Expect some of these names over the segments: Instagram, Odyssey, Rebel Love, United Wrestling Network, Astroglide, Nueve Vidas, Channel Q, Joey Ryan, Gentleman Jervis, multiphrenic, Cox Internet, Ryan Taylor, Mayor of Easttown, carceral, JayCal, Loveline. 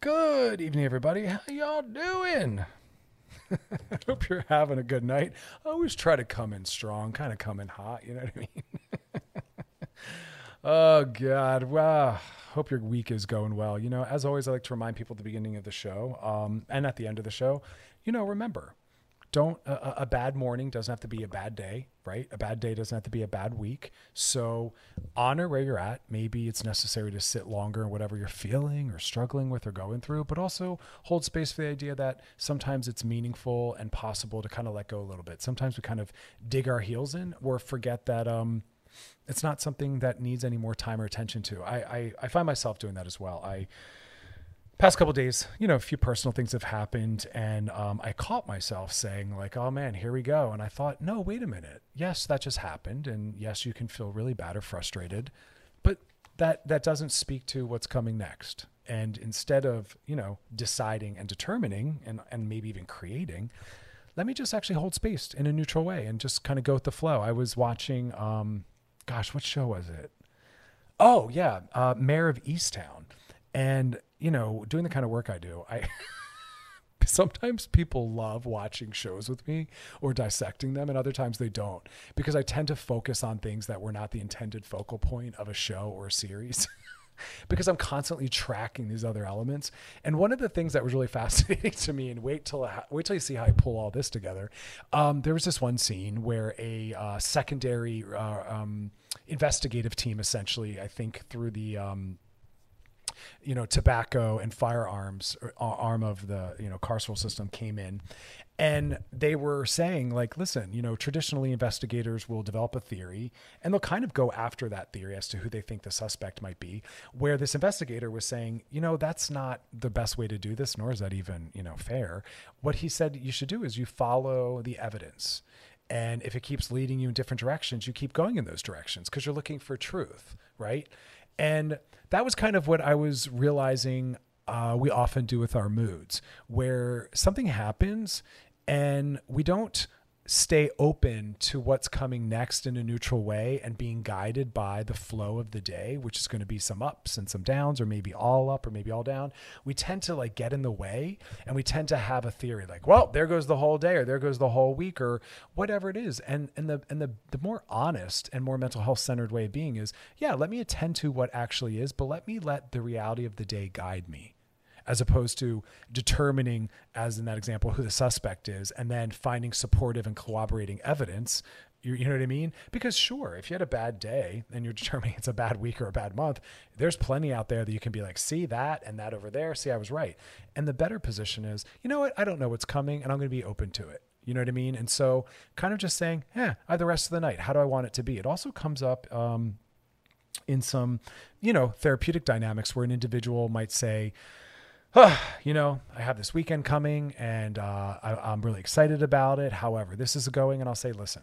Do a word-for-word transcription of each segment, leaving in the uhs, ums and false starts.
Good evening, everybody. How y'all doing? I hope you're having a good night. I always try to come in strong, kind of come in hot, you know what I mean? Oh, God. Wow. Hope your week is going well. You know, as always, I like to remind people at the beginning of the show um, and at the end of the show, you know, remember, don't a, a bad morning doesn't have to be a bad day, right? A bad day doesn't have to be a bad week. So honor where you're at. Maybe it's necessary to sit longer in whatever you're feeling or struggling with or going through, but also hold space for the idea that sometimes it's meaningful and possible to kind of let go a little bit. Sometimes we kind of dig our heels in or forget that um, it's not something that needs any more time or attention to. I I, I find myself doing that as well. I Past couple of days, you know, a few personal things have happened, and um, I caught myself saying like, oh man, here we go. And I thought, no, wait a minute. Yes, that just happened. And yes, you can feel really bad or frustrated, but that, that doesn't speak to what's coming next. And instead of, you know, deciding and determining and, and maybe even creating, let me just actually hold space in a neutral way and just kind of go with the flow. I was watching, um, gosh, what show was it? Oh yeah. Uh, Mayor of Easttown. And you know, doing the kind of work I do, I sometimes people love watching shows with me or dissecting them, and other times they don't, because I tend to focus on things that were not the intended focal point of a show or a series because I'm constantly tracking these other elements. And one of the things that was really fascinating to me, and wait till wait till you see how I pull all this together, um, there was this one scene where a uh, secondary uh, um, investigative team, essentially, I think through the um, you know, tobacco and firearms or arm of the, you know, carceral system came in, and they were saying like, listen, you know, traditionally investigators will develop a theory and they'll kind of go after that theory as to who they think the suspect might be, where this investigator was saying, you know, that's not the best way to do this, nor is that even, you know, fair. What he said you should do is you follow the evidence. And if it keeps leading you in different directions, you keep going in those directions because you're looking for truth, right? And that was kind of what I was realizing uh, we often do with our moods, where something happens and we don't stay open to what's coming next in a neutral way and being guided by the flow of the day, which is going to be some ups and some downs, or maybe all up or maybe all down. We tend to like get in the way, and we tend to have a theory like, well, there goes the whole day, or there goes the whole week, or whatever it is. And and the and the, the more honest and more mental health centered way of being is, yeah, let me attend to what actually is, but let me let the reality of the day guide me, as opposed to determining, as in that example, who the suspect is, and then finding supportive and corroborating evidence. You, you know what I mean? Because sure, if you had a bad day and you're determining it's a bad week or a bad month, there's plenty out there that you can be like, see that and that over there, see, I was right. And the better position is, you know what? I don't know what's coming, and I'm going to be open to it. You know what I mean? And so kind of just saying, eh, the rest of the night, how do I want it to be? It also comes up um, in some, you know, therapeutic dynamics where an individual might say, oh, you know, I have this weekend coming, and uh, I, I'm really excited about it. However, this is going, and I'll say, listen,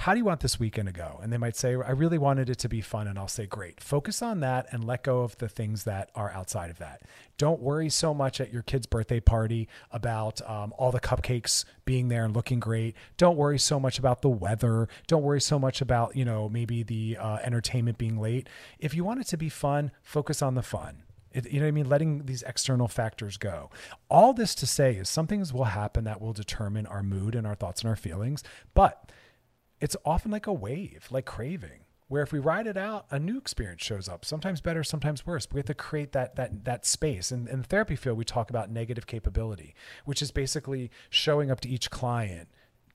how do you want this weekend to go? And they might say, I really wanted it to be fun. And I'll say, great, focus on that and let go of the things that are outside of that. Don't worry so much at your kid's birthday party about um, all the cupcakes being there and looking great. Don't worry so much about the weather. Don't worry so much about, you know, maybe the uh, entertainment being late. If you want it to be fun, focus on the fun. It, you know what I mean? Letting these external factors go. All this to say is some things will happen that will determine our mood and our thoughts and our feelings, but it's often like a wave, like craving. where if we ride it out, a new experience shows up, sometimes better, sometimes worse. But we have to create that that that space. And in the therapy field, we talk about negative capability, which is basically showing up to each client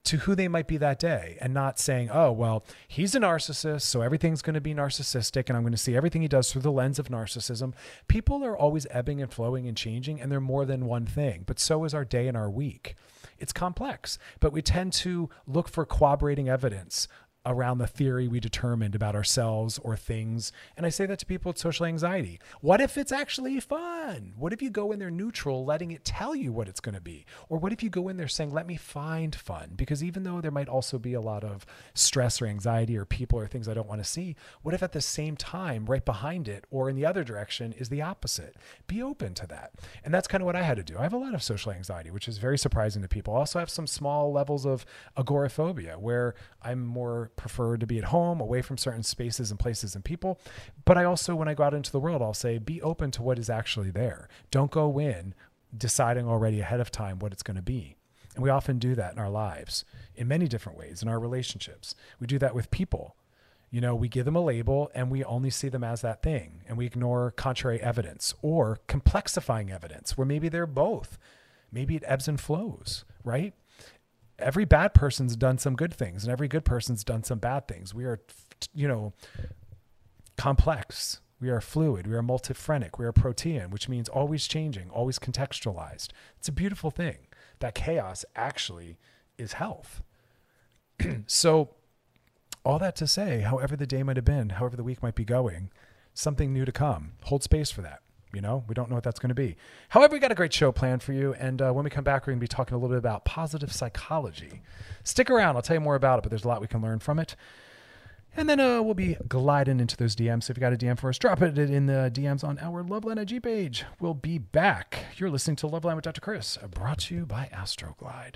to who they might be that day and not saying, oh, well, he's a narcissist, so everything's going to be narcissistic and I'm going to see everything he does through the lens of narcissism. People are always ebbing and flowing and changing, and they're more than one thing, but so is our day and our week. It's complex, but we tend to look for corroborating evidence around the theory we determined about ourselves or things. And I say that to people with social anxiety. What if it's actually fun? What if you go in there neutral, letting it tell you what it's going to be? Or what if you go in there saying, let me find fun? Because even though there might also be a lot of stress or anxiety or people or things I don't want to see, what if at the same time, right behind it or in the other direction is the opposite? Be open to that. And that's kind of what I had to do. I have a lot of social anxiety, which is very surprising to people. I also have some small levels of agoraphobia where I'm more prefer to be at home, away from certain spaces and places and people. But I also, when I go out into the world, I'll say, be open to what is actually there. Don't go in deciding already ahead of time what it's going to be. And we often do that in our lives in many different ways, in our relationships. We do that with people. You know, we give them a label and we only see them as that thing. And we ignore contrary evidence or complexifying evidence where maybe they're both. Maybe it ebbs and flows, right? Every bad person's done some good things and every good person's done some bad things. We are, you know, complex. We are fluid. We are multiphrenic. We are protean, which means always changing, always contextualized. It's a beautiful thing. That chaos actually is health. So all that to say, however the day might have been, however the week might be going, something new to come. Hold space for that. You know, we don't know what that's going to be. However, we got a great show planned for you. And uh, when we come back, we're going to be talking a little bit about positive psychology. Stick around. I'll tell you more about it, but there's a lot we can learn from it. And then uh, we'll be gliding into those D Ms. So if you got a D M for us, drop it in the D Ms on our Loveline I G page. We'll be back. You're listening to Loveline with Doctor Chris, brought to you by Astroglide.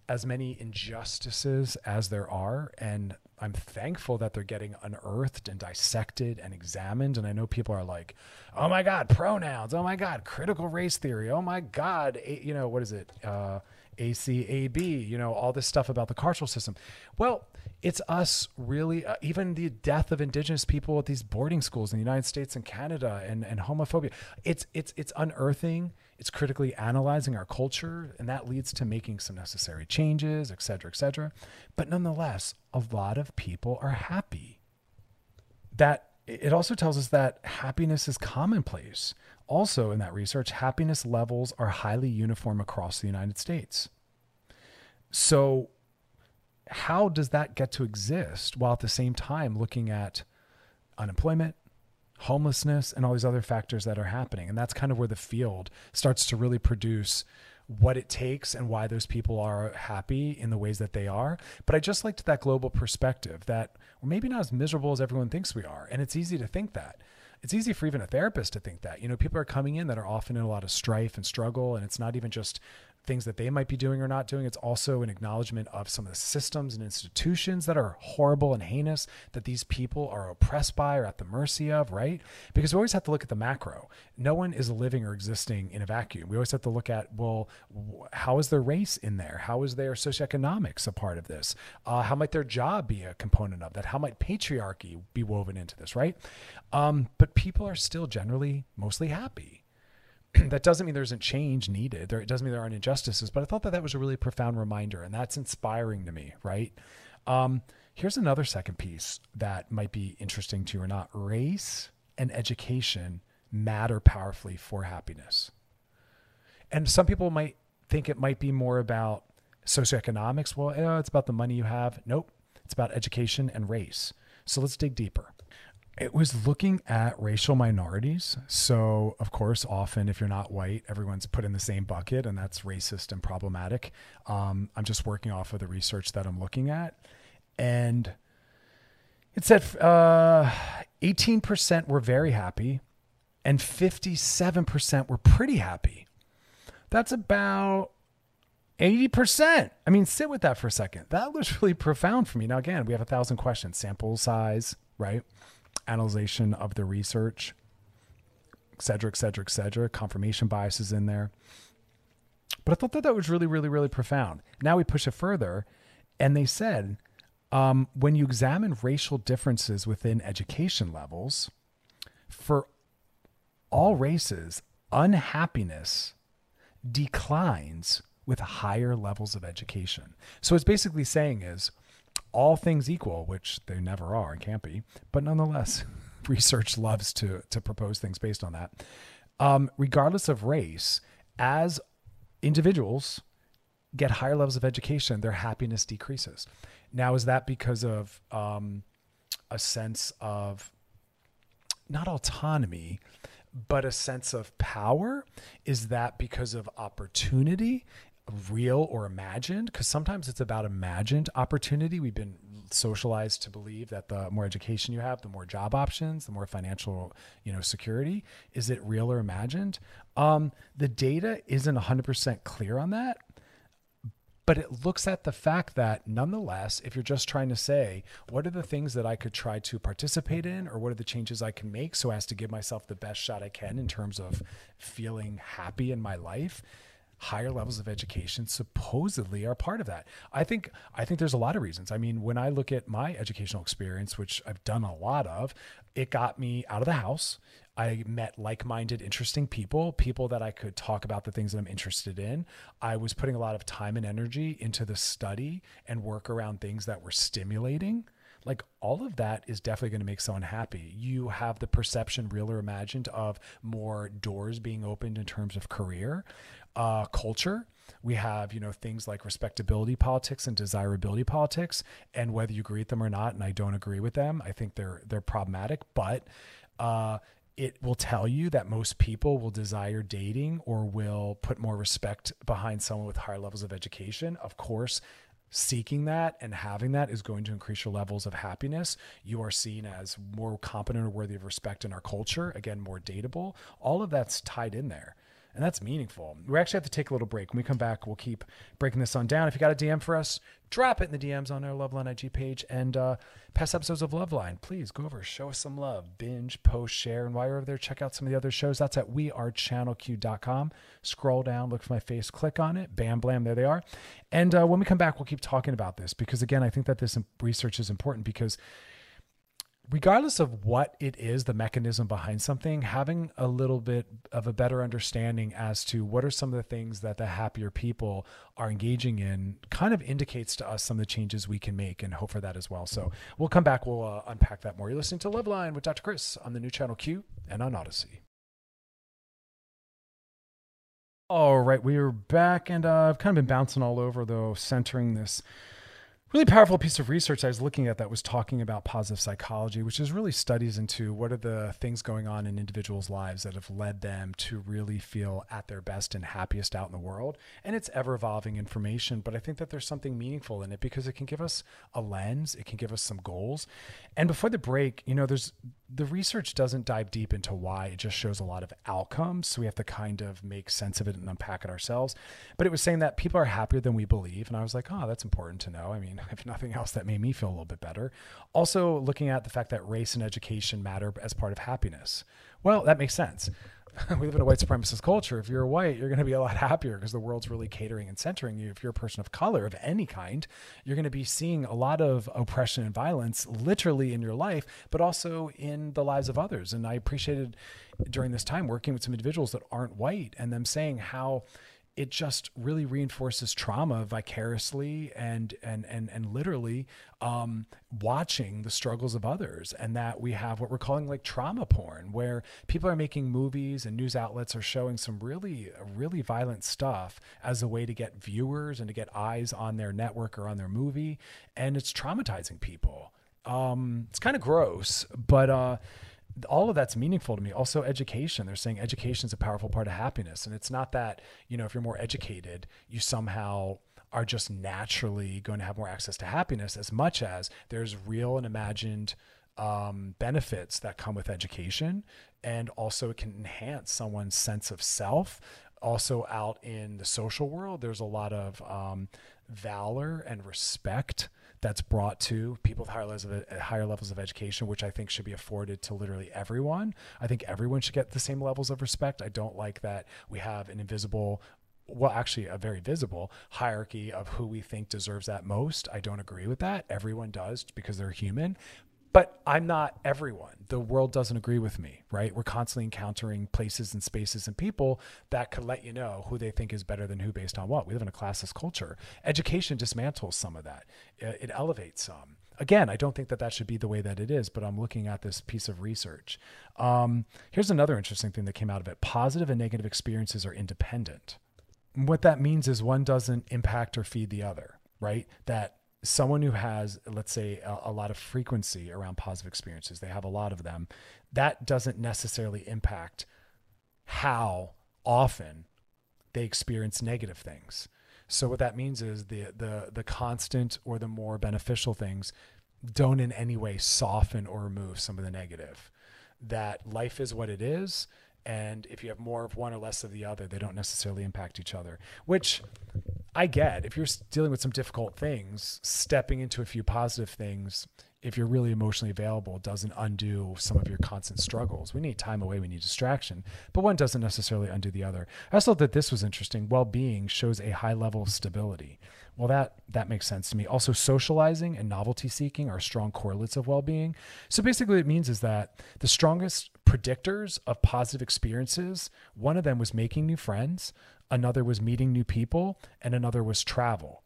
as many injustices as there are, and I'm thankful that they're getting unearthed and dissected and examined. And I know people are like, oh my God, pronouns. Oh my God, critical race theory. Oh my God. A, you know, what is it? Uh, A C A B, you know, all this stuff about the carceral system. Well, it's us really, uh, even the death of indigenous people at these boarding schools in the United States and Canada, and, and homophobia. It's, it's, it's unearthing. It's critically analyzing our culture, and that leads to making some necessary changes, et cetera, et cetera. But nonetheless, a lot of people are happy. That it also tells us that happiness is commonplace. Also in that research, happiness levels are highly uniform across the United States. So how does that get to exist while at the same time looking at unemployment, homelessness, and all these other factors that are happening? And that's kind of where the field starts to really produce what it takes and why those people are happy in the ways that they are. But I just liked that global perspective that we're maybe not as miserable as everyone thinks we are. And it's easy to think that. It's easy for even a therapist to think that. You know, people are coming in that are often in a lot of strife and struggle, and it's not even just things that they might be doing or not doing. It's also an acknowledgement of some of the systems and institutions that are horrible and heinous that these people are oppressed by or at the mercy of, right? Because we always have to look at the macro. No one is living or existing in a vacuum. We always have to look at, well, how is their race in there? How is their socioeconomics a part of this? Uh, how might their job be a component of that? How might patriarchy be woven into this, right? Um, but people are still generally mostly happy. That doesn't mean there isn't change needed. There, it doesn't mean there aren't injustices, but I thought that that was a really profound reminder, and that's inspiring to me, right? Um, here's another second piece that might be interesting to you or not. Race and education matter powerfully for happiness. And some people might think it might be more about socioeconomics. Well, eh, it's about the money you have. Nope. It's about education and race. So let's dig deeper. It was looking at racial minorities. So, of course, often if you're not white, everyone's put in the same bucket, and that's racist and problematic. Um, I'm just working off of the research that I'm looking at. And it said uh, eighteen percent were very happy, and fifty-seven percent were pretty happy. That's about eighty percent. I mean, sit with that for a second. That was really profound for me. Now, again, we have a thousand questions. Sample size, right? Analyzation of the research, et cetera, et cetera, et cetera. Confirmation biases in there. But I thought that that was really, really, really profound. Now we push it further. And they said, um, when you examine racial differences within education levels, for all races, unhappiness declines with higher levels of education. So it's basically saying is, all things equal, which they never are and can't be, but nonetheless, research loves to to propose things based on that. Um, regardless of race, as individuals get higher levels of education, their happiness decreases. Now, is that because of um, a sense of not autonomy, but a sense of power? Is that because of opportunity? Real or imagined? Because sometimes it's about imagined opportunity. We've been socialized to believe that the more education you have, the more job options, the more financial, you know, security. Is it real or imagined? Um, the data isn't one hundred percent clear on that, but it looks at the fact that nonetheless, if you're just trying to say, what are the things that I could try to participate in, or what are the changes I can make so as to give myself the best shot I can in terms of feeling happy in my life? higher levels of education supposedly are part of that. I think, I think there's a lot of reasons. I mean, when I look at my educational experience, which I've done a lot of, it got me out of the house. I met like-minded, interesting people, people that I could talk about the things that I'm interested in. I was putting a lot of time and energy into the study and work around things that were stimulating. Like, all of that is definitely going to make someone happy. You have the perception, real or imagined, of more doors being opened in terms of career, uh, culture. We have, you know, things like respectability politics and desirability politics, and whether you agree with them or not. And I don't agree with them. I think they're, they're problematic, but, uh, it will tell you that most people will desire dating or will put more respect behind someone with higher levels of education. Of course, seeking that and having that is going to increase your levels of happiness. You are seen as more competent or worthy of respect in our culture. Again, more dateable. All of that's tied in there. And that's meaningful. We actually have to take a little break. When we come back, we'll keep breaking this on down. If you got a D M for us, drop it in the D Ms on our Loveline I G page. And uh, past episodes of Loveline, please go over, show us some love, binge, post, share. And while you're over there, check out some of the other shows. That's at we are channel q dot com. Scroll down, look for my face, click on it. Bam, blam, there they are. And uh, when we come back, we'll keep talking about this. Because, again, I think that this research is important because regardless of what it is, the mechanism behind something, having a little bit of a better understanding as to what are some of the things that the happier people are engaging in kind of indicates to us some of the changes we can make and hope for that as well. So we'll come back. We'll uh, unpack that more. You're listening to Loveline with Doctor Chris on the new Channel Q and on Odyssey. All right, we are back, and uh, I've kind of been bouncing all over, though, centering this really powerful piece of research I was looking at that was talking about positive psychology, which is really studies into what are the things going on in individuals' lives that have led them to really feel at their best and happiest out in the world. And it's ever-evolving information, but I think that there's something meaningful in it because it can give us a lens, it can give us some goals. And before the break, you know, there's the research doesn't dive deep into why, it just shows a lot of outcomes. So we have to kind of make sense of it and unpack it ourselves. But it was saying that people are happier than we believe. And I was like, oh, that's important to know. I mean, if nothing else, that made me feel a little bit better. Also looking at the fact that race and education matter as part of happiness. Well, that makes sense. We live in a white supremacist culture. If you're white, you're going to be a lot happier because the world's really catering and centering you. If you're a person of color of any kind, you're going to be seeing a lot of oppression and violence literally in your life, but also in the lives of others. And I appreciated during this time working with some individuals that aren't white and them saying how it just really reinforces trauma vicariously and and and and literally um, watching the struggles of others, and that we have what we're calling like trauma porn, where people are making movies and news outlets are showing some really, really violent stuff as a way to get viewers and to get eyes on their network or on their movie, and it's traumatizing people. Um, it's kind of gross, but uh, all of that's meaningful to me. Also education, they're saying education is a powerful part of happiness. And it's not that, you know, if you're more educated, you somehow are just naturally going to have more access to happiness, as much as there's real and imagined um, benefits that come with education. And also it can enhance someone's sense of self. Also out in the social world, there's a lot of um, valor and respect that's brought to people with higher levels of higher levels of education, which I think should be afforded to literally everyone. I think everyone should get the same levels of respect. I don't like that we have an invisible, well, actually a very visible hierarchy of who we think deserves that most. I don't agree with that. Everyone does because they're human. But I'm not everyone. The world doesn't agree with me, right? We're constantly encountering places and spaces and people that could let you know who they think is better than who based on what. We live in a classist culture. Education dismantles some of that. It elevates some. Again, I don't think that that should be the way that it is, but I'm looking at this piece of research. Um, here's another interesting thing that came out of it. Positive and negative experiences are independent. And what that means is one doesn't impact or feed the other, right? That someone who has, let's say, a, a lot of frequency around positive experiences, they have a lot of them, that doesn't necessarily impact how often they experience negative things. So what that means is the the the constant or the more beneficial things don't in any way soften or remove some of the negative. That life is what it is, and if you have more of one or less of the other, they don't necessarily impact each other, which I get. If you're dealing with some difficult things, stepping into a few positive things if you're really emotionally available, doesn't undo some of your constant struggles. We need time away. We need distraction, but one doesn't necessarily undo the other. I also thought that this was interesting. Well-being shows a high level of stability. Well, that, that makes sense to me. Also, socializing and novelty seeking are strong correlates of well-being. So basically what it means is that the strongest predictors of positive experiences, one of them was making new friends, another was meeting new people, and another was travel.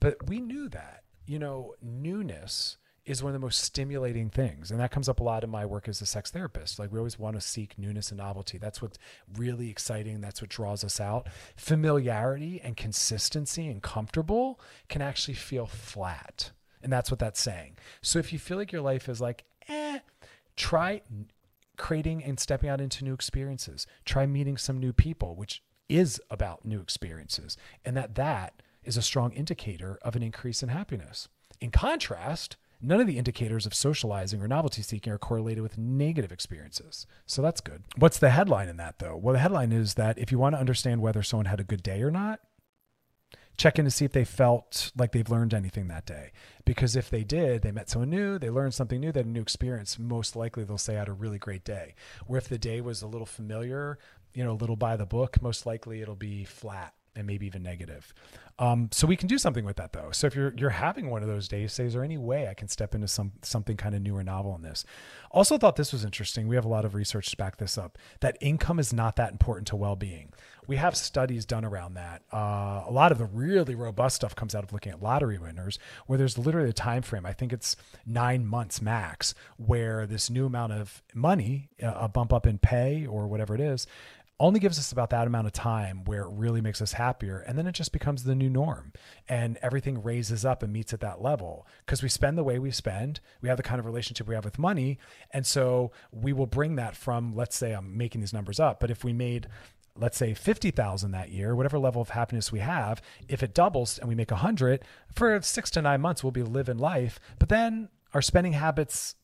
But we knew that, you know, newness is one of the most stimulating things. And that comes up a lot in my work as a sex therapist. Like, we always want to seek newness and novelty. That's what's really exciting. That's what draws us out. Familiarity and consistency and comfortable can actually feel flat. And that's what that's saying. So if you feel like your life is like, eh, try creating and stepping out into new experiences. Try meeting some new people, which is about new experiences. And that that is a strong indicator of an increase in happiness. In contrast, none of the indicators of socializing or novelty seeking are correlated with negative experiences. So that's good. What's the headline in that though? Well, the headline is that if you want to understand whether someone had a good day or not, check in to see if they felt like they've learned anything that day. Because if they did, they met someone new, they learned something new, they had a new experience, most likely they'll say I had a really great day. Where if the day was a little familiar, you know, a little by the book, most likely it'll be flat. And maybe even negative. Um, so we can do something with that though. So if you're you're having one of those days, say, is there any way I can step into some something kind of new or novel in this? Also thought this was interesting. We have a lot of research to back this up, that income is not that important to well-being. We have studies done around that. Uh, a lot of the really robust stuff comes out of looking at lottery winners, where there's literally a time frame. I think it's nine months max, where this new amount of money, a bump up in pay or whatever it is, only gives us about that amount of time where it really makes us happier. And then it just becomes the new norm and everything raises up and meets at that level because we spend the way we spend. We have the kind of relationship we have with money. And so we will bring that from, let's say I'm making these numbers up, but if we made, let's say fifty thousand that year, whatever level of happiness we have, if it doubles and we make a hundred for six to nine months, we'll be living life. But then our spending habits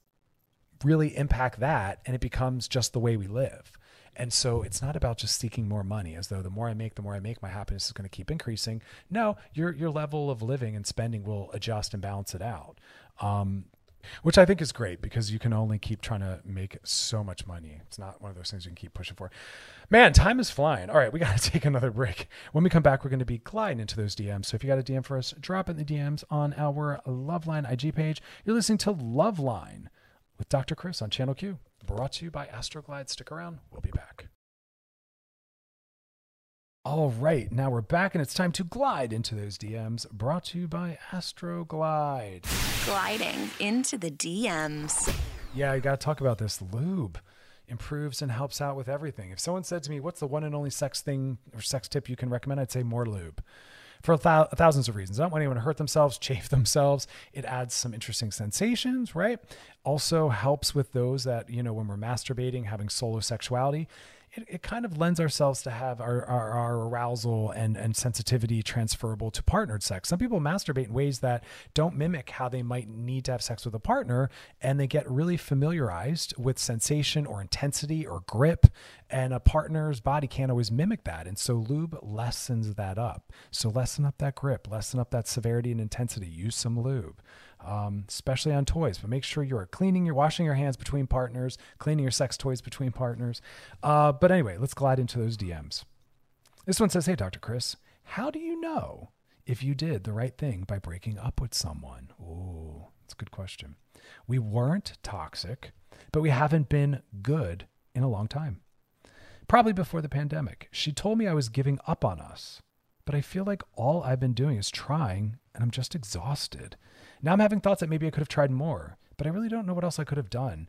really impact that and it becomes just the way we live. And so it's not about just seeking more money as though the more I make, the more I make, my happiness is going to keep increasing. No, your your level of living and spending will adjust and balance it out, um, which I think is great because you can only keep trying to make so much money. It's not one of those things you can keep pushing for. Man, time is flying. All right, we got to take another break. When we come back, we're going to be gliding into those D Ms. So if you got a D M for us, drop in the D Ms on our Loveline I G page. You're listening to Loveline with Doctor Chris on Channel Q. Brought to you by Astroglide. Stick around. We'll be back. All right. Now we're back and it's time to glide into those D Ms. Brought to you by Astroglide. Gliding into the D Ms. Yeah, I got to talk about this. Lube improves and helps out with everything. If someone said to me, what's the one and only sex thing or sex tip you can recommend? I'd say more lube. For th- thousands of reasons. I don't want anyone to hurt themselves, chafe themselves. It adds some interesting sensations, right? Also helps with those that, you know, when we're masturbating, having solo sexuality, it, it kind of lends ourselves to have our, our, our arousal and, and sensitivity transferable to partnered sex. Some people masturbate in ways that don't mimic how they might need to have sex with a partner, and they get really familiarized with sensation or intensity or grip, and a partner's body can't always mimic that. And so lube lessens that up. So lessen up that grip, lessen up that severity and intensity. Use some lube. Um, especially on toys, but make sure you're cleaning, you're washing your hands between partners, cleaning your sex toys between partners. Uh, but anyway, let's glide into those D Ms. This one says, hey, Doctor Chris, how do you know if you did the right thing by breaking up with someone? Ooh, that's a good question. We weren't toxic, but we haven't been good in a long time. Probably before the pandemic. She told me I was giving up on us, but I feel like all I've been doing is trying and I'm just exhausted. Now I'm having thoughts that maybe I could have tried more, but I really don't know what else I could have done.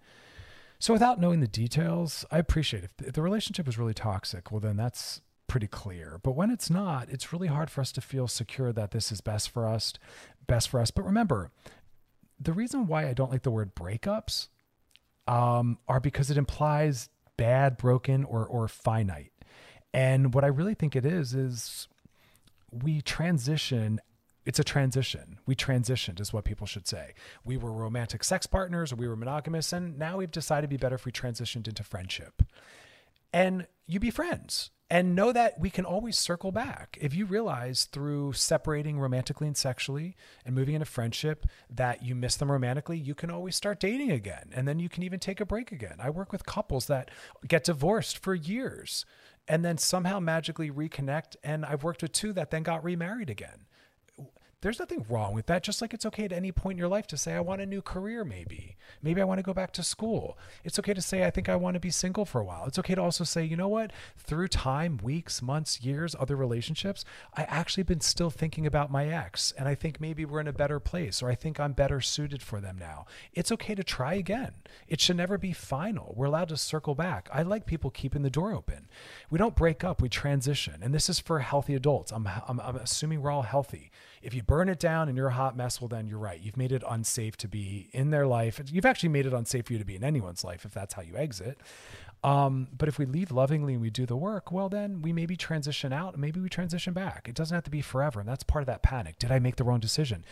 So without knowing the details, I appreciate it. If the relationship was really toxic, well, then that's pretty clear. But when it's not, it's really hard for us to feel secure that this is best for us, best for us. But remember, the reason why I don't like the word breakups um, are because it implies bad, broken, or or finite. And what I really think it is, is we transition. It's a transition. We transitioned is what people should say. We were romantic sex partners or we were monogamous, and now we've decided it'd be better if we transitioned into friendship. And you be friends. And know that we can always circle back. If you realize through separating romantically and sexually and moving into friendship that you miss them romantically, you can always start dating again. And then you can even take a break again. I work with couples that get divorced for years and then somehow magically reconnect. And I've worked with two that then got remarried again. There's nothing wrong with that. Just like it's okay at any point in your life to say, I want a new career, maybe. Maybe I want to go back to school. It's okay to say, I think I want to be single for a while. It's okay to also say, you know what? Through time, weeks, months, years, other relationships, I actually been still thinking about my ex. And I think maybe we're in a better place, or I think I'm better suited for them now. It's okay to try again. It should never be final. We're allowed to circle back. I like people keeping the door open. We don't break up, we transition. And this is for healthy adults. I'm, I'm, I'm assuming we're all healthy. If you burn it down and you're a hot mess, well, then you're right. You've made it unsafe to be in their life. You've actually made it unsafe for you to be in anyone's life if that's how you exit. Um, but if we leave lovingly and we do the work, well, then we maybe transition out and maybe we transition back. It doesn't have to be forever. And that's part of that panic. Did I make the wrong decision?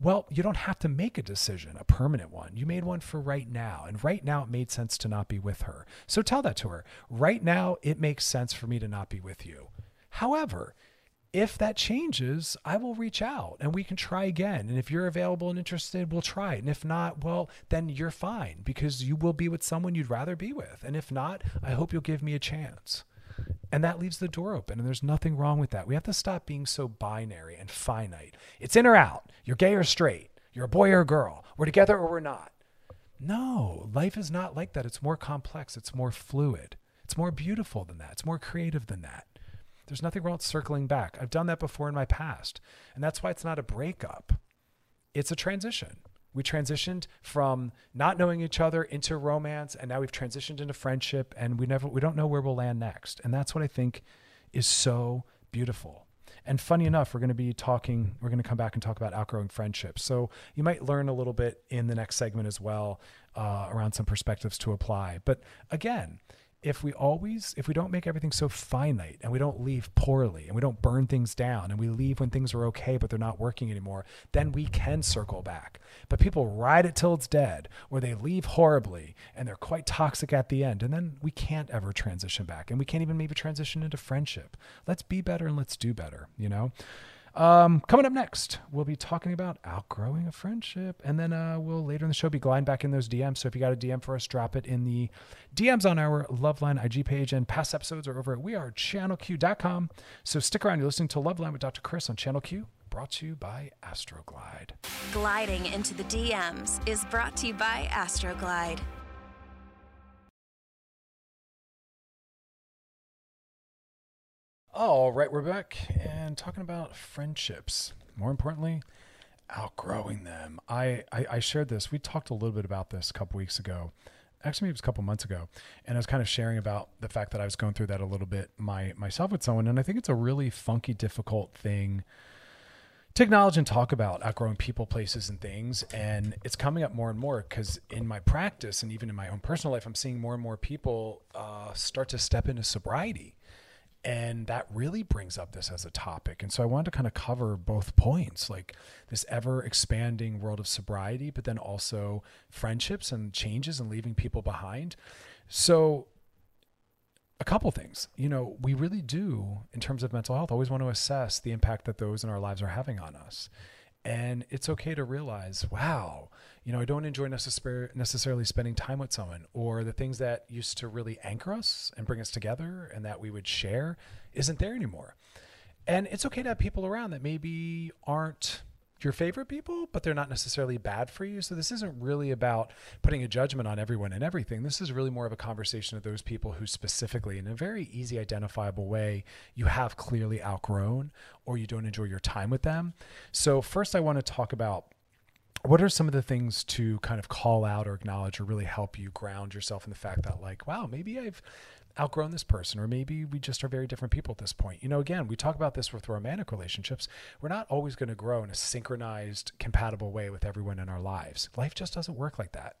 Well, you don't have to make a decision, a permanent one. You made one for right now. And right now it made sense to not be with her. So tell that to her. Right now, it makes sense for me to not be with you. However, if that changes, I will reach out and we can try again. And if you're available and interested, we'll try it. And if not, well, then you're fine because you will be with someone you'd rather be with. And if not, I hope you'll give me a chance. And that leaves the door open. And there's nothing wrong with that. We have to stop being so binary and finite. It's in or out. You're gay or straight. You're a boy or a girl. We're together or we're not. No, life is not like that. It's more complex. It's more fluid. It's more beautiful than that. It's more creative than that. There's nothing wrong with circling back. I've done that before in my past. And that's why it's not a breakup. It's a transition. We transitioned from not knowing each other into romance. And now we've transitioned into friendship and we never, we don't know where we'll land next. And that's what I think is so beautiful. And funny enough, we're going to be talking, we're going to come back and talk about outgrowing friendships. So you might learn a little bit in the next segment as well, uh, around some perspectives to apply. But again, If we always, if we don't make everything so finite and we don't leave poorly and we don't burn things down and we leave when things are okay, but they're not working anymore, then we can circle back. But people ride it till it's dead, or they leave horribly and they're quite toxic at the end. And then we can't ever transition back, and we can't even maybe transition into friendship. Let's be better and let's do better, you know? Um, coming up next, we'll be talking about outgrowing a friendship, and then uh, we'll later in the show be gliding back in those D Ms. So if you got a D M for us, drop it in the D Ms on our Loveline I G page, and past episodes are over at we are channel q dot com. So stick around. You're listening to Loveline with Doctor Chris on Channel Q, brought to you by Astroglide. Gliding into the D Ms is brought to you by Astroglide. All right, we're back and talking about friendships. More importantly, outgrowing them. I, I, I shared this. We talked a little bit about this a couple weeks ago. Actually, maybe it was a couple months ago. And I was kind of sharing about the fact that I was going through that a little bit my, myself with someone. And I think it's a really funky, difficult thing to acknowledge and talk about, outgrowing people, places, and things. And it's coming up more and more because in my practice and even in my own personal life, I'm seeing more and more people uh, start to step into sobriety. And that really brings up this as a topic. And so I wanted to kind of cover both points, like this ever expanding world of sobriety, but then also friendships and changes and leaving people behind. So a couple things, you know, we really do in terms of mental health, always want to assess the impact that those in our lives are having on us. And it's okay to realize, wow, you know, I don't enjoy necessar- necessarily spending time with someone, or the things that used to really anchor us and bring us together and that we would share isn't there anymore. And it's okay to have people around that maybe aren't your favorite people, but they're not necessarily bad for you. So this isn't really about putting a judgment on everyone and everything. This is really more of a conversation of those people who specifically, in a very easy, identifiable way, you have clearly outgrown or you don't enjoy your time with them. So first I want to talk about what are some of the things to kind of call out or acknowledge or really help you ground yourself in the fact that, like, wow, maybe I've outgrown this person, or maybe we just are very different people at this point. You know, again, we talk about this with romantic relationships. We're not always going to grow in a synchronized, compatible way with everyone in our lives. Life just doesn't work like that.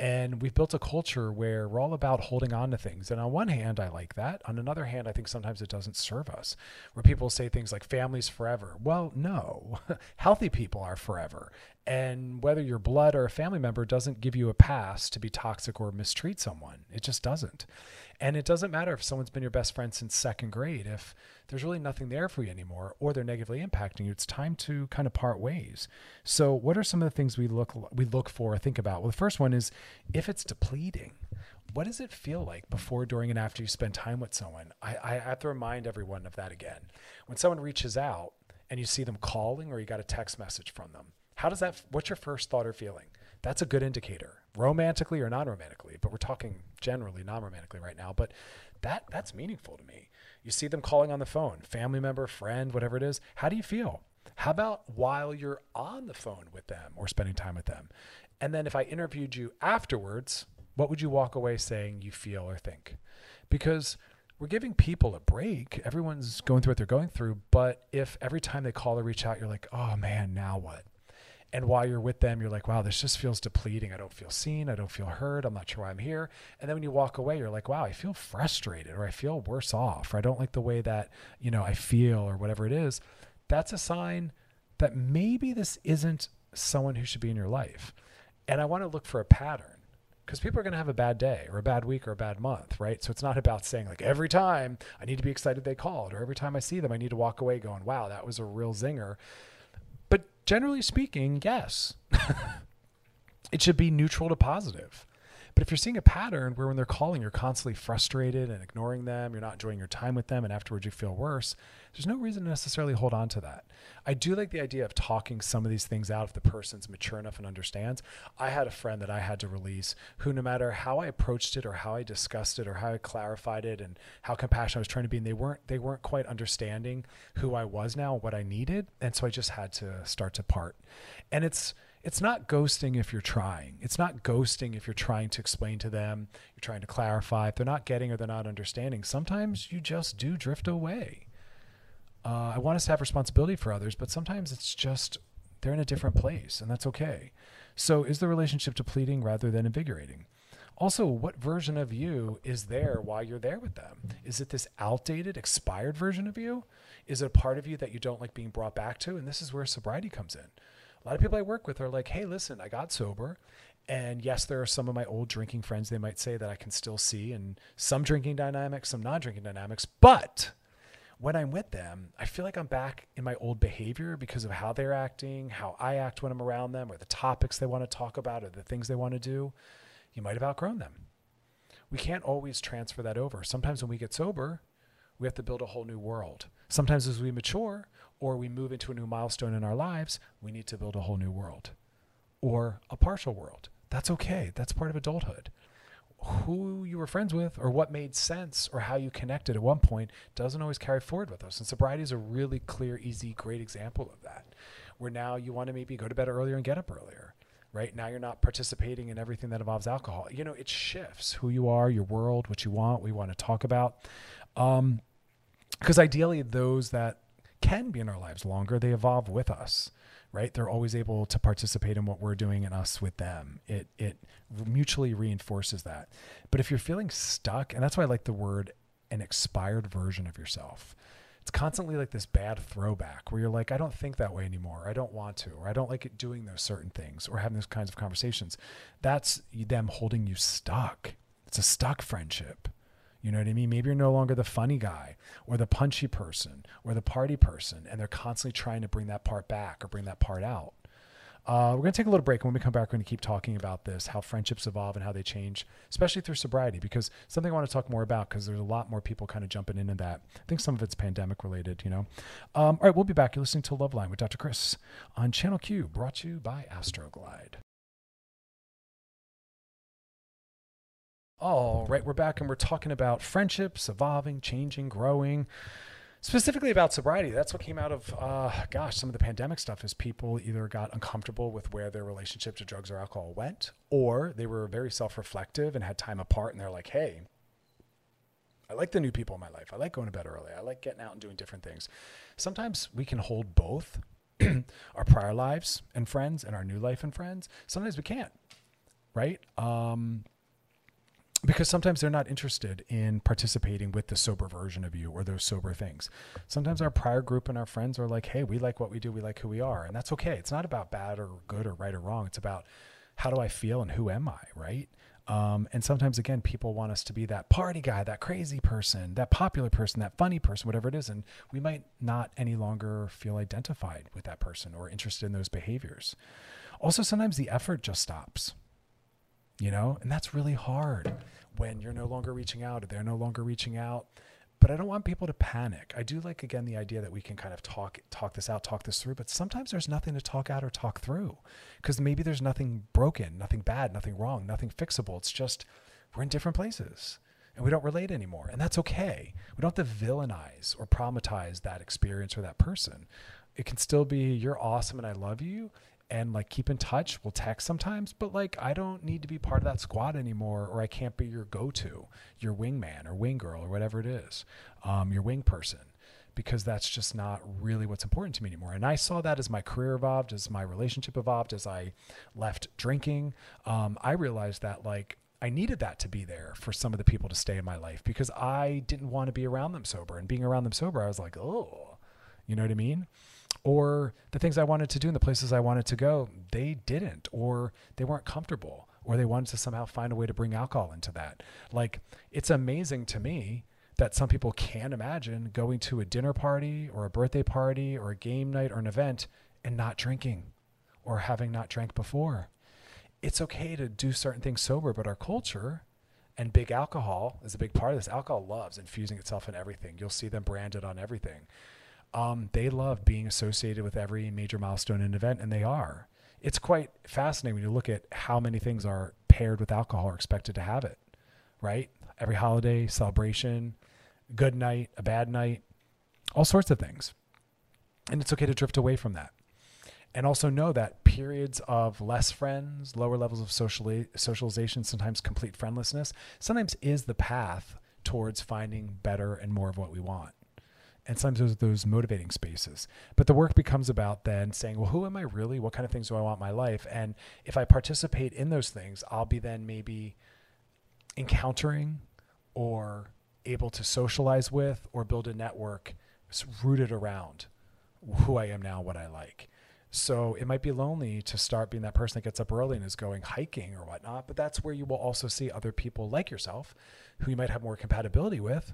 And we've built a culture where we're all about holding on to things. And on one hand, I like that. On another hand, I think sometimes it doesn't serve us, where people say things like family's forever. Well, no, healthy people are forever. And whether your blood or a family member doesn't give you a pass to be toxic or mistreat someone. It just doesn't. And it doesn't matter if someone's been your best friend since second grade. If there's really nothing there for you anymore or they're negatively impacting you, it's time to kind of part ways. So what are some of the things we look we look for, think about? Well, the first one is if it's depleting. What does it feel like before, during, and after you spend time with someone? I, I have to remind everyone of that again. When someone reaches out and you see them calling or you got a text message from them, how does that, what's your first thought or feeling? That's a good indicator, romantically or non-romantically, but we're talking generally non-romantically right now, but that that's meaningful to me. You see them calling on the phone, family member, friend, whatever it is. How do you feel? How about while you're on the phone with them or spending time with them? And then if I interviewed you afterwards, what would you walk away saying you feel or think? Because we're giving people a break. Everyone's going through what they're going through, but if every time they call or reach out, you're like, oh man, now what? And while you're with them, you're like, wow, this just feels depleting. I don't feel seen. I don't feel heard. I'm not sure why I'm here. And then when you walk away, you're like, wow, I feel frustrated or I feel worse off, or I don't like the way that, you know, I feel or whatever it is. That's a sign that maybe this isn't someone who should be in your life. And I want to look for a pattern because people are going to have a bad day or a bad week or a bad month, right? So it's not about saying like every time I need to be excited they called or every time I see them, I need to walk away going, wow, that was a real zinger. Generally speaking, yes, it should be neutral to positive. But if you're seeing a pattern where when they're calling, you're constantly frustrated and ignoring them, you're not enjoying your time with them, and afterwards you feel worse, there's no reason to necessarily hold on to that. I do like the idea of talking some of these things out if the person's mature enough and understands. I had a friend that I had to release who no matter how I approached it or how I discussed it or how I clarified it and how compassionate I was trying to be, and they weren't, they weren't quite understanding who I was now, what I needed. And so I just had to start to part. And it's, It's not ghosting if you're trying. It's not ghosting if you're trying to explain to them, you're trying to clarify. If they're not getting or they're not understanding, sometimes you just do drift away. Uh, I want us to have responsibility for others, but sometimes it's just they're in a different place, and that's okay. So is the relationship depleting rather than invigorating? Also, what version of you is there while you're there with them? Is it this outdated, expired version of you? Is it a part of you that you don't like being brought back to? And this is where sobriety comes in. A lot of people I work with are like, hey, listen, I got sober. And yes, there are some of my old drinking friends, they might say, that I can still see and some drinking dynamics, some non-drinking dynamics. But when I'm with them, I feel like I'm back in my old behavior because of how they're acting, how I act when I'm around them, or the topics they want to talk about, or the things they want to do. You might have outgrown them. We can't always transfer that over. Sometimes when we get sober, we have to build a whole new world. Sometimes as we mature, or we move into a new milestone in our lives, we need to build a whole new world or a partial world. That's okay. That's part of adulthood. Who you were friends with or what made sense or how you connected at one point doesn't always carry forward with us. And sobriety is a really clear, easy, great example of that, where now you want to maybe go to bed earlier and get up earlier, right? Now you're not participating in everything that involves alcohol. You know, it shifts who you are, your world, what you want, we want to talk about. Um, because ideally those that can be in our lives longer, they evolve with us, right? They're always able to participate in what we're doing and us with them. It it mutually reinforces that. But if you're feeling stuck, and that's why I like the word an expired version of yourself, it's constantly like this bad throwback where you're like, I don't think that way anymore. Or I don't want to, or I don't like it doing those certain things or having those kinds of conversations. That's them holding you stuck. It's a stuck friendship. You know what I mean? Maybe you're no longer the funny guy or the punchy person or the party person, and they're constantly trying to bring that part back or bring that part out. Uh, we're going to take a little break. When we come back, we're going to keep talking about this, how friendships evolve and how they change, especially through sobriety, because something I want to talk more about because there's a lot more people kind of jumping into that. I think some of it's pandemic related, you know. Um, all right, we'll be back. You're listening to Loveline with Doctor Chris on Channel Q, brought to you by Astroglide. All right, we're back and we're talking about friendships evolving, changing, growing, specifically about sobriety. That's what came out of, uh, gosh, some of the pandemic stuff is people either got uncomfortable with where their relationship to drugs or alcohol went, or they were very self-reflective and had time apart. And they're like, hey, I like the new people in my life. I like going to bed early. I like getting out and doing different things. Sometimes we can hold both our prior lives and friends and our new life and friends. Sometimes we can't, right? Um, Because sometimes they're not interested in participating with the sober version of you or those sober things. Sometimes our prior group and our friends are like, hey, we like what we do. We like who we are. And that's okay. It's not about bad or good or right or wrong. It's about how do I feel and who am I, right? Um, and sometimes, again, people want us to be that party guy, that crazy person, that popular person, that funny person, whatever it is. And we might not any longer feel identified with that person or interested in those behaviors. Also, sometimes the effort just stops. You know, and that's really hard when you're no longer reaching out or they're no longer reaching out. But I don't want people to panic. I do like, again, the idea that we can kind of talk talk this out, talk this through. But sometimes there's nothing to talk out or talk through because maybe there's nothing broken, nothing bad, nothing wrong, nothing fixable. It's just we're in different places and we don't relate anymore. And that's okay. We don't have to villainize or traumatize that experience or that person. It can still be you're awesome and I love you. And like, keep in touch. We'll text sometimes, but like, I don't need to be part of that squad anymore, or I can't be your go-to, your wingman or wing girl or whatever it is, um, your wing person, because that's just not really what's important to me anymore. And I saw that as my career evolved, as my relationship evolved, as I left drinking, um, I realized that like, I needed that to be there for some of the people to stay in my life because I didn't want to be around them sober, and being around them sober, I was like, oh, you know what I mean? Or the things I wanted to do and the places I wanted to go, they didn't, or they weren't comfortable, or they wanted to somehow find a way to bring alcohol into that. Like, it's amazing to me that some people can't imagine going to a dinner party or a birthday party or a game night or an event and not drinking or having not drank before. It's okay to do certain things sober, but our culture and big alcohol is a big part of this. Alcohol loves infusing itself in everything. You'll see them branded on everything. Um, they love being associated with every major milestone and event, and they are. It's quite fascinating when you look at how many things are paired with alcohol or expected to have it, right? Every holiday, celebration, good night, a bad night, all sorts of things. And it's okay to drift away from that. And also know that periods of less friends, lower levels of sociali- socialization, sometimes complete friendlessness, sometimes is the path towards finding better and more of what we want. And sometimes those those motivating spaces. But the work becomes about then saying, well, who am I really? What kind of things do I want in my life? And if I participate in those things, I'll be then maybe encountering or able to socialize with or build a network rooted around who I am now, what I like. So it might be lonely to start being that person that gets up early and is going hiking or whatnot, but that's where you will also see other people like yourself who you might have more compatibility with.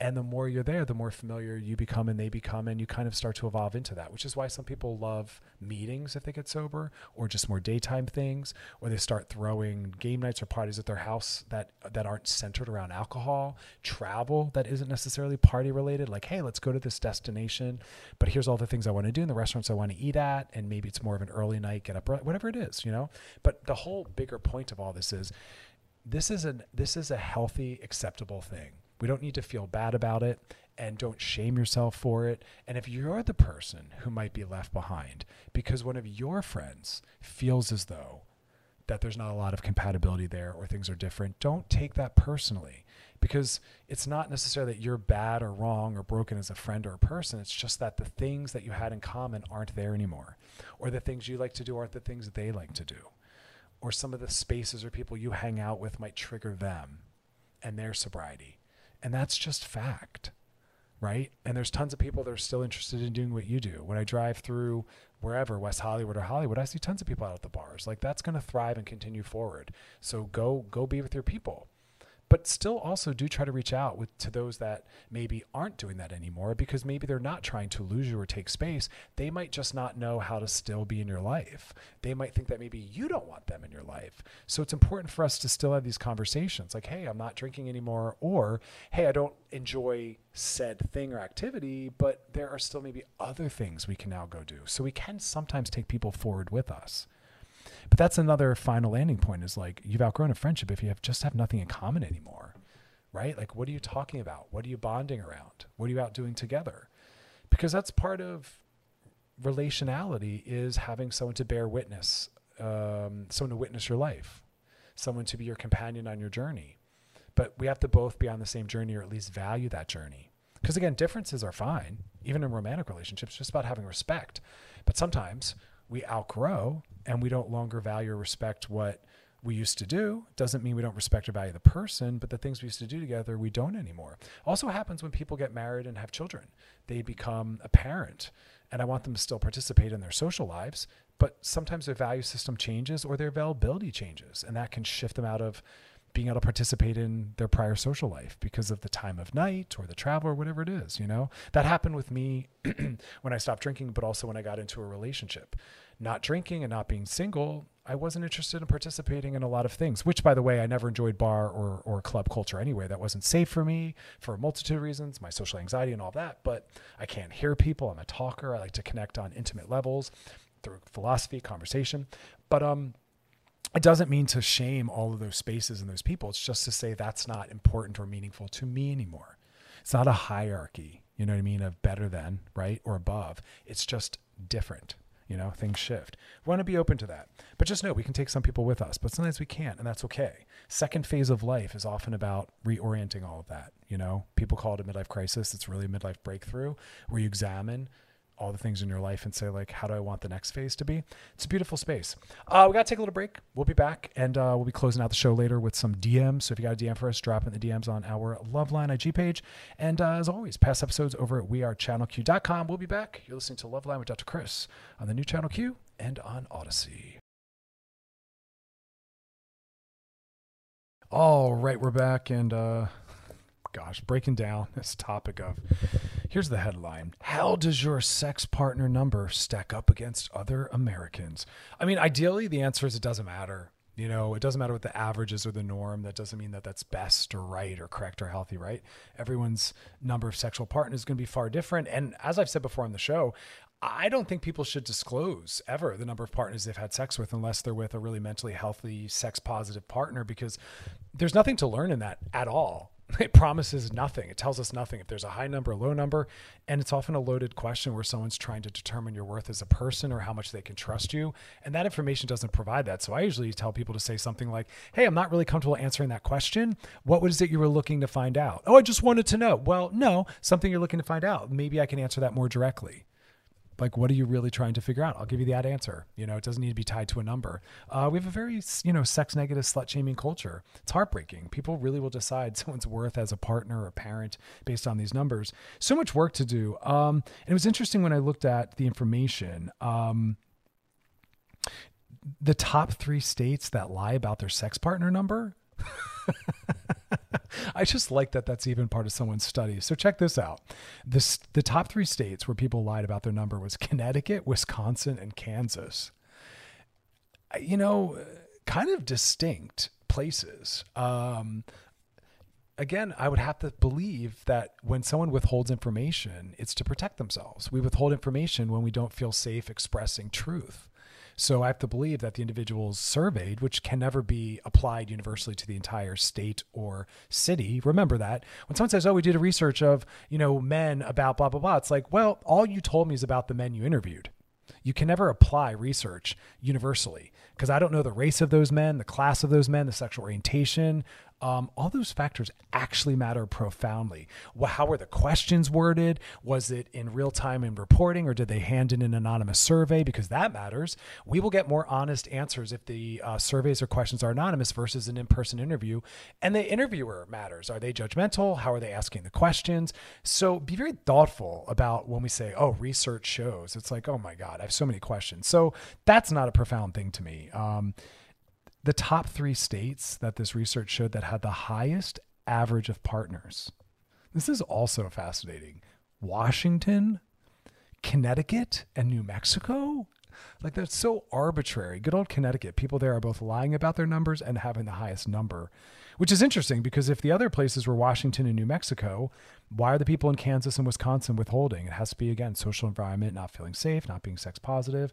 And the more you're there, the more familiar you become and they become, and you kind of start to evolve into that, which is why some people love meetings if they get sober, or just more daytime things, or they start throwing game nights or parties at their house that that aren't centered around alcohol, travel that isn't necessarily party related, like, hey, let's go to this destination, but here's all the things I want to do and the restaurants I want to eat at, and maybe it's more of an early night, get up, whatever it is, you know? But the whole bigger point of all this is, this is an this is a healthy, acceptable thing. We don't need to feel bad about it, and don't shame yourself for it. And if you're the person who might be left behind because one of your friends feels as though that there's not a lot of compatibility there or things are different, don't take that personally, because it's not necessarily that you're bad or wrong or broken as a friend or a person. It's just that the things that you had in common aren't there anymore, or the things you like to do aren't the things they like to do, or some of the spaces or people you hang out with might trigger them and their sobriety. And that's just fact, right? And there's tons of people that are still interested in doing what you do. When I drive through wherever, West Hollywood or Hollywood, I see tons of people out at the bars. Like, that's going to thrive and continue forward. So go go be with your people. But still also do try to reach out with to those that maybe aren't doing that anymore, because maybe they're not trying to lose you or take space. They might just not know how to still be in your life. They might think that maybe you don't want them in your life. So it's important for us to still have these conversations like, hey, I'm not drinking anymore, or hey, I don't enjoy said thing or activity, but there are still maybe other things we can now go do. So we can sometimes take people forward with us. But that's another final landing point, is like, you've outgrown a friendship if you have just have nothing in common anymore, right? Like, what are you talking about? What are you bonding around? What are you out doing together? Because that's part of relationality, is having someone to bear witness, um, someone to witness your life, someone to be your companion on your journey. But we have to both be on the same journey, or at least value that journey. Because again, differences are fine, even in romantic relationships, just about having respect. But sometimes we outgrow and we don't longer value or respect what we used to do. Doesn't mean we don't respect or value the person, but the things we used to do together, we don't anymore. Also happens when people get married and have children. They become a parent, and I want them to still participate in their social lives, but sometimes their value system changes or their availability changes, and that can shift them out of being able to participate in their prior social life because of the time of night or the travel or whatever it is, you know? That happened with me when I stopped drinking, but also when I got into a relationship. Not drinking and not being single, I wasn't interested in participating in a lot of things, which, by the way, I never enjoyed bar or, or club culture anyway. That wasn't safe for me for a multitude of reasons, my social anxiety and all that, but I can't hear people. I'm a talker. I like to connect on intimate levels through philosophy, conversation. But um, it doesn't mean to shame all of those spaces and those people. It's just to say that's not important or meaningful to me anymore. It's not a hierarchy, you know what I mean, of better than, right, or above. It's just different. You know, things shift. We want to be open to that. But just know we can take some people with us, but sometimes we can't, and that's okay. Second phase of life is often about reorienting all of that. You know, people call it a midlife crisis. It's really a midlife breakthrough where you examine all the things in your life and say, like, how do I want the next phase to be? It's a beautiful space. Uh, we got to take a little break. We'll be back, and uh, we'll be closing out the show later with some D Ms. So if you got a D M for us, drop in the D Ms on our Loveline I G page. And uh, as always, past episodes over at we are channel q dot com. We'll be back. You're listening to Loveline with Doctor Chris on the new Channel Q and on Odyssey. All right, we're back, and uh, gosh, breaking down this topic of... Here's the headline. How does your sex partner number stack up against other Americans? I mean, ideally, the answer is it doesn't matter. You know, it doesn't matter what the average is or the norm. That doesn't mean that that's best or right or correct or healthy, right? Everyone's number of sexual partners is going to be far different. And as I've said before on the show, I don't think people should disclose ever the number of partners they've had sex with unless they're with a really mentally healthy, sex-positive partner, because there's nothing to learn in that at all. It promises nothing. It tells us nothing. If there's a high number, a low number, and it's often a loaded question where someone's trying to determine your worth as a person or how much they can trust you. And that information doesn't provide that. So I usually tell people to say something like, hey, I'm not really comfortable answering that question. What was it you were looking to find out? Oh, I just wanted to know. Well, no, something you're looking to find out. Maybe I can answer that more directly. Like, what are you really trying to figure out? I'll give you that answer. You know, it doesn't need to be tied to a number. Uh, we have a very, you know, sex negative, slut shaming culture. It's heartbreaking. People really will decide someone's worth as a partner or a parent based on these numbers. So much work to do. Um, and it was interesting when I looked at the information. Um, the top three states that lie about their sex partner number. I just like that that's even part of someone's study. So check this out. This, the top three states where people lied about their number was Connecticut, Wisconsin, and Kansas. You know, kind of distinct places. Um, again, I would have to believe that when someone withholds information, it's to protect themselves. We withhold information when we don't feel safe expressing truth. So I have to believe that the individuals surveyed, which can never be applied universally to the entire state or city. Remember that when someone says, oh, we did a research of, you know, men about blah, blah, blah. It's like, well, all you told me is about the men you interviewed. You can never apply research universally because I don't know the race of those men, the class of those men, the sexual orientation. Um, all those factors actually matter profoundly. Well, how were the questions worded? Was it in real time in reporting, or did they hand in an anonymous survey? Because that matters. We will get more honest answers if the uh, surveys or questions are anonymous versus an in-person interview. And the interviewer matters. Are they judgmental? How are they asking the questions? So be very thoughtful about when we say, oh, research shows. It's like, oh my God, I have so many questions. So that's not a profound thing to me. Um, The top three states that this research showed that had the highest average of partners. This is also fascinating. Washington, Connecticut, and New Mexico. Like, that's so arbitrary. Good old Connecticut. People there are both lying about their numbers and having the highest number, which is interesting because if the other places were Washington and New Mexico, why are the people in Kansas and Wisconsin withholding? It has to be, again, social environment, not feeling safe, not being sex positive.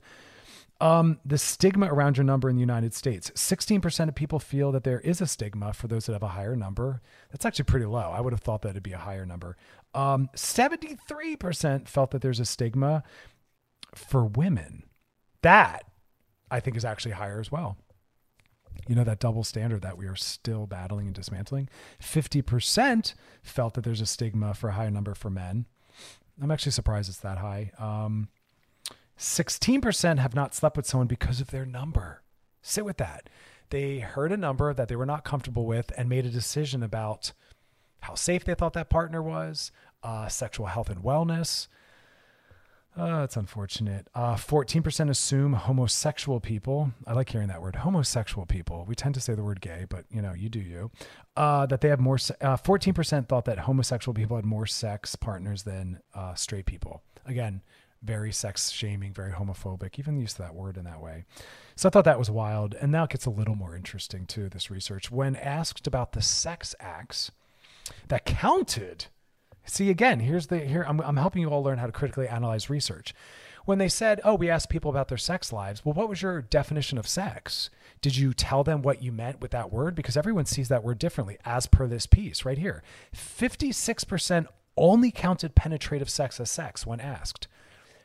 Um, the stigma around your number in the United States, sixteen percent of people feel that there is a stigma for those that have a higher number. That's actually pretty low. I would have thought that it'd be a higher number. Um, seventy-three percent felt that there's a stigma for women. That I think is actually higher as well. You know, that double standard that we are still battling and dismantling. fifty percent felt that there's a stigma for a higher number for men. I'm actually surprised it's that high. Um, sixteen percent have not slept with someone because of their number. Sit with that. They heard a number that they were not comfortable with and made a decision about how safe they thought that partner was, uh, sexual health and wellness. Uh, it's unfortunate. Uh, fourteen percent assume homosexual people. I like hearing that word, homosexual people. We tend to say the word gay, but you know, you do you. Uh, that they have more, uh, fourteen percent thought that homosexual people had more sex partners than uh, straight people. Again, very sex shaming, very homophobic, even use that word in that way. So I thought that was wild. And now it gets a little more interesting too, this research. When asked about the sex acts that counted, see, again, here's the, here, I'm, I'm helping you all learn how to critically analyze research. When they said, oh, we asked people about their sex lives. Well, what was your definition of sex? Did you tell them what you meant with that word? Because everyone sees that word differently as per this piece right here. fifty-six percent only counted penetrative sex as sex when asked.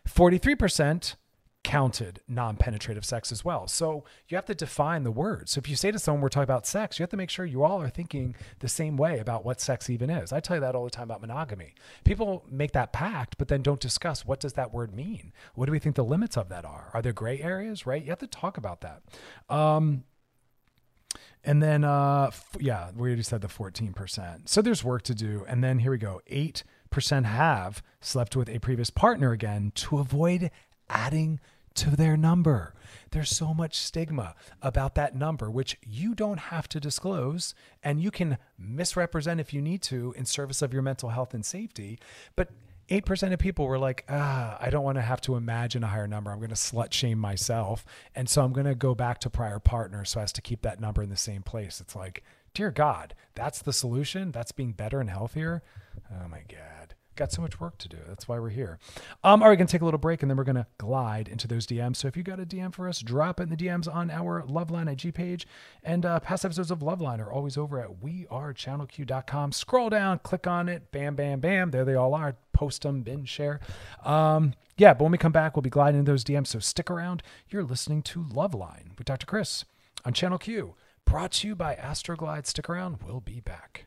forty-three percent counted non-penetrative sex as well. So you have to define the word. So if you say to someone, we're talking about sex, you have to make sure you all are thinking the same way about what sex even is. I tell you that all the time about monogamy. People make that pact, but then don't discuss what does that word mean? What do we think the limits of that are? Are there gray areas, right? You have to talk about that. Um, and then, uh, f- yeah, we already said the fourteen percent. So there's work to do. And then here we go. Eight percent have slept with a previous partner again to avoid adding to their number. There's so much stigma about that number, which you don't have to disclose and you can misrepresent if you need to in service of your mental health and safety. But eight percent of people were like, ah, I don't want to have to imagine a higher number. I'm going to slut shame myself. And so I'm going to go back to prior partners so as to keep that number in the same place. It's like, dear God, that's the solution. That's being better and healthier. Oh my God. Got so much work to do. That's why we're here. Um, all right, we're going to take a little break and then we're going to glide into those D Ms. So if you got a D M for us, drop it in the D Ms on our Loveline I G page. And uh, past episodes of Loveline are always over at we are channel q dot com. Scroll down, click on it. Bam, bam, bam. There they all are. Post them, binge, share. Um, yeah, but when we come back, we'll be gliding into those D Ms. So stick around. You're listening to Loveline with Doctor Chris on Channel Q. Brought to you by Astroglide. Stick around. We'll be back.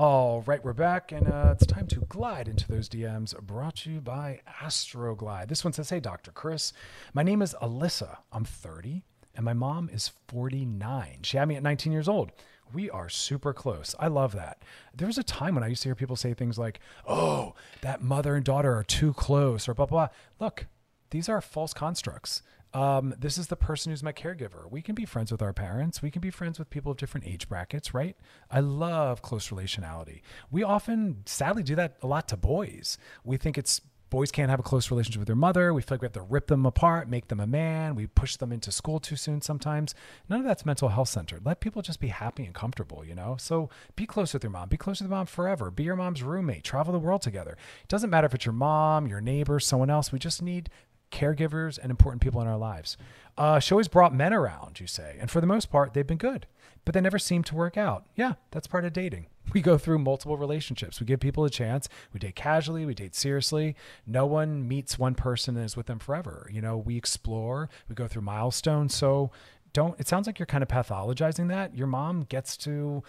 All right, we're back, and uh, it's time to glide into those D Ms brought to you by Astroglide. This one says, hey, Doctor Chris, my name is Alyssa. I'm thirty, and my mom is forty-nine. She had me at nineteen years old. We are super close. I love that. There was a time when I used to hear people say things like, oh, that mother and daughter are too close or blah, blah, blah. Look, these are false constructs. Um, this is the person who's my caregiver. We can be friends with our parents. We can be friends with people of different age brackets, right? I love close relationality. We often sadly do that a lot to boys. We think it's boys can't have a close relationship with their mother. We feel like we have to rip them apart, make them a man. We push them into school too soon sometimes. None of that's mental health centered. Let people just be happy and comfortable, you know? So be close with your mom. Be close with your mom forever. Be your mom's roommate. Travel the world together. It doesn't matter if it's your mom, your neighbor, someone else. We just need caregivers and important people in our lives. Uh, she always brought men around, you say. And for the most part, they've been good, but they never seem to work out. Yeah, that's part of dating. We go through multiple relationships. We give people a chance. We date casually. We date seriously. No one meets one person and is with them forever. You know, we explore, we go through milestones. So don't, it sounds like you're kind of pathologizing that. Your mom gets to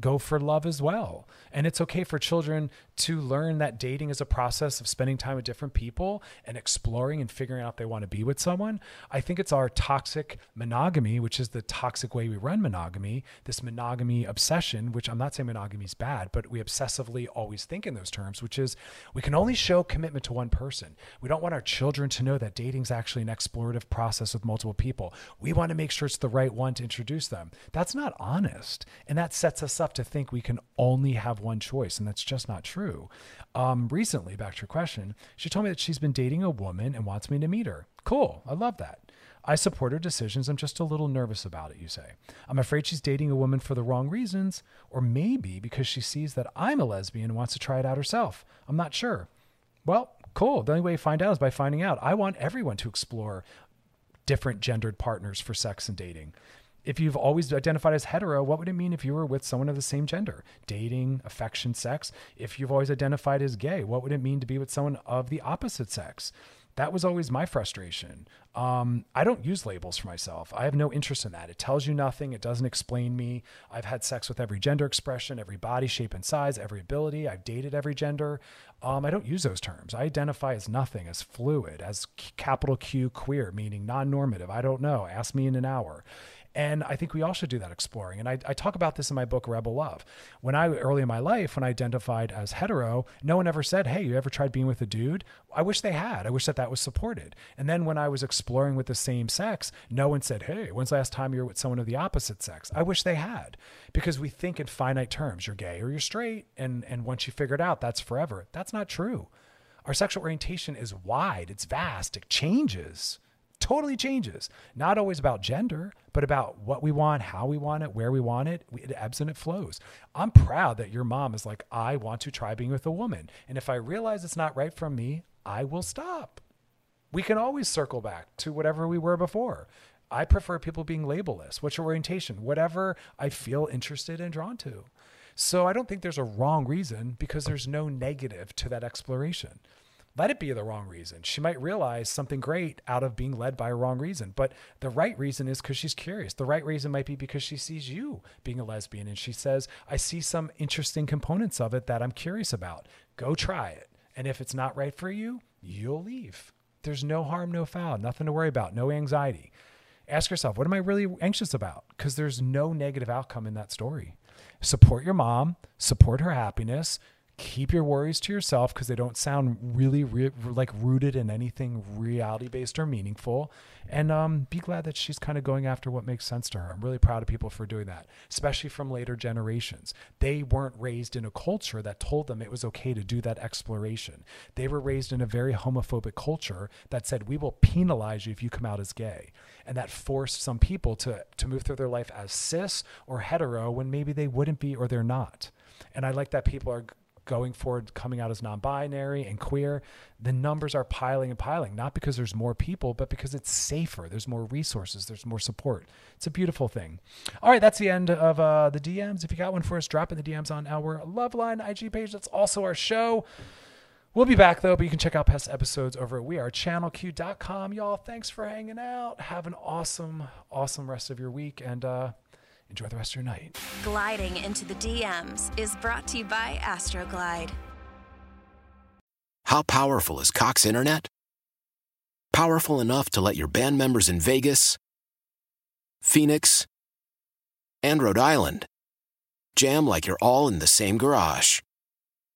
go for love as well. And it's okay for children to learn that dating is a process of spending time with different people and exploring and figuring out if they want to be with someone. I think it's our toxic monogamy, which is the toxic way we run monogamy, this monogamy obsession, which I'm not saying monogamy is bad, but we obsessively always think in those terms, which is we can only show commitment to one person. We don't want our children to know that dating is actually an explorative process with multiple people. We want to make sure it's the right one to introduce them. That's not honest. And that sets us up to think we can only have one choice, and that's just not true. Um, recently, back to your question, she told me that she's been dating a woman and wants me to meet her. Cool. I love that. I support her decisions. I'm just a little nervous about it, you say. I'm afraid she's dating a woman for the wrong reasons, or maybe because she sees that I'm a lesbian and wants to try it out herself. I'm not sure. Well, cool. The only way you find out is by finding out. I want everyone to explore different gendered partners for sex and dating. If you've always identified as hetero, what would it mean if you were with someone of the same gender? Dating, affection, sex. If you've always identified as gay, what would it mean to be with someone of the opposite sex? That was always my frustration. Um, I don't use labels for myself. I have no interest in that. It tells you nothing. It doesn't explain me. I've had sex with every gender expression, every body shape and size, every ability. I've dated every gender. Um, I don't use those terms. I identify as nothing, as fluid, as capital Q queer, meaning non-normative. I don't know. Ask me in an hour. And I think we all should do that exploring. And I, I talk about this in my book, Rebel Love. When I, early in my life, when I identified as hetero, no one ever said, hey, you ever tried being with a dude? I wish they had. I wish that that was supported. And then when I was exploring with the same sex, no one said, hey, when's the last time you were with someone of the opposite sex? I wish they had, because we think in finite terms, you're gay or you're straight. And, and once you figure it out, that's forever. That's not true. Our sexual orientation is wide. It's vast. It changes. Totally changes. Not always about gender, but about what we want, how we want it, where we want it. It ebbs and it flows. I'm proud that your mom is like, I want to try being with a woman. And if I realize it's not right from me, I will stop. We can always circle back to whatever we were before. I prefer people being labelless. What's your orientation? Whatever I feel interested and drawn to. So I don't think there's a wrong reason, because there's no negative to that exploration. Let it be the wrong reason. She might realize something great out of being led by a wrong reason, but the right reason is because she's curious. The right reason might be because she sees you being a lesbian and she says, I see some interesting components of it that I'm curious about. Go try it. And if it's not right for you, you'll leave. There's no harm, no foul, nothing to worry about, no anxiety. Ask yourself, what am I really anxious about? Because there's no negative outcome in that story. Support your mom, support her happiness. Keep your worries to yourself, because they don't sound really re- like rooted in anything reality-based or meaningful. And um, be glad that she's kind of going after what makes sense to her. I'm really proud of people for doing that, especially from later generations. They weren't raised in a culture that told them it was okay to do that exploration. They were raised in a very homophobic culture that said, we will penalize you if you come out as gay. And that forced some people to, to move through their life as cis or hetero when maybe they wouldn't be or they're not. And I like that people are going forward, coming out as non-binary and queer. The numbers are piling and piling, not because there's more people, but because it's safer. There's more resources. There's more support. It's a beautiful thing. All right. That's the end of uh, the D Ms. If you got one for us, drop in the D Ms on our Loveline I G page. That's also our show. We'll be back though, but you can check out past episodes over at we are channel q dot com. Y'all, thanks for hanging out. Have an awesome, awesome rest of your week. And, uh, enjoy the rest of your night. Gliding into the D Ms is brought to you by Astroglide. How powerful is Cox Internet? Powerful enough to let your band members in Vegas, Phoenix, and Rhode Island jam like you're all in the same garage.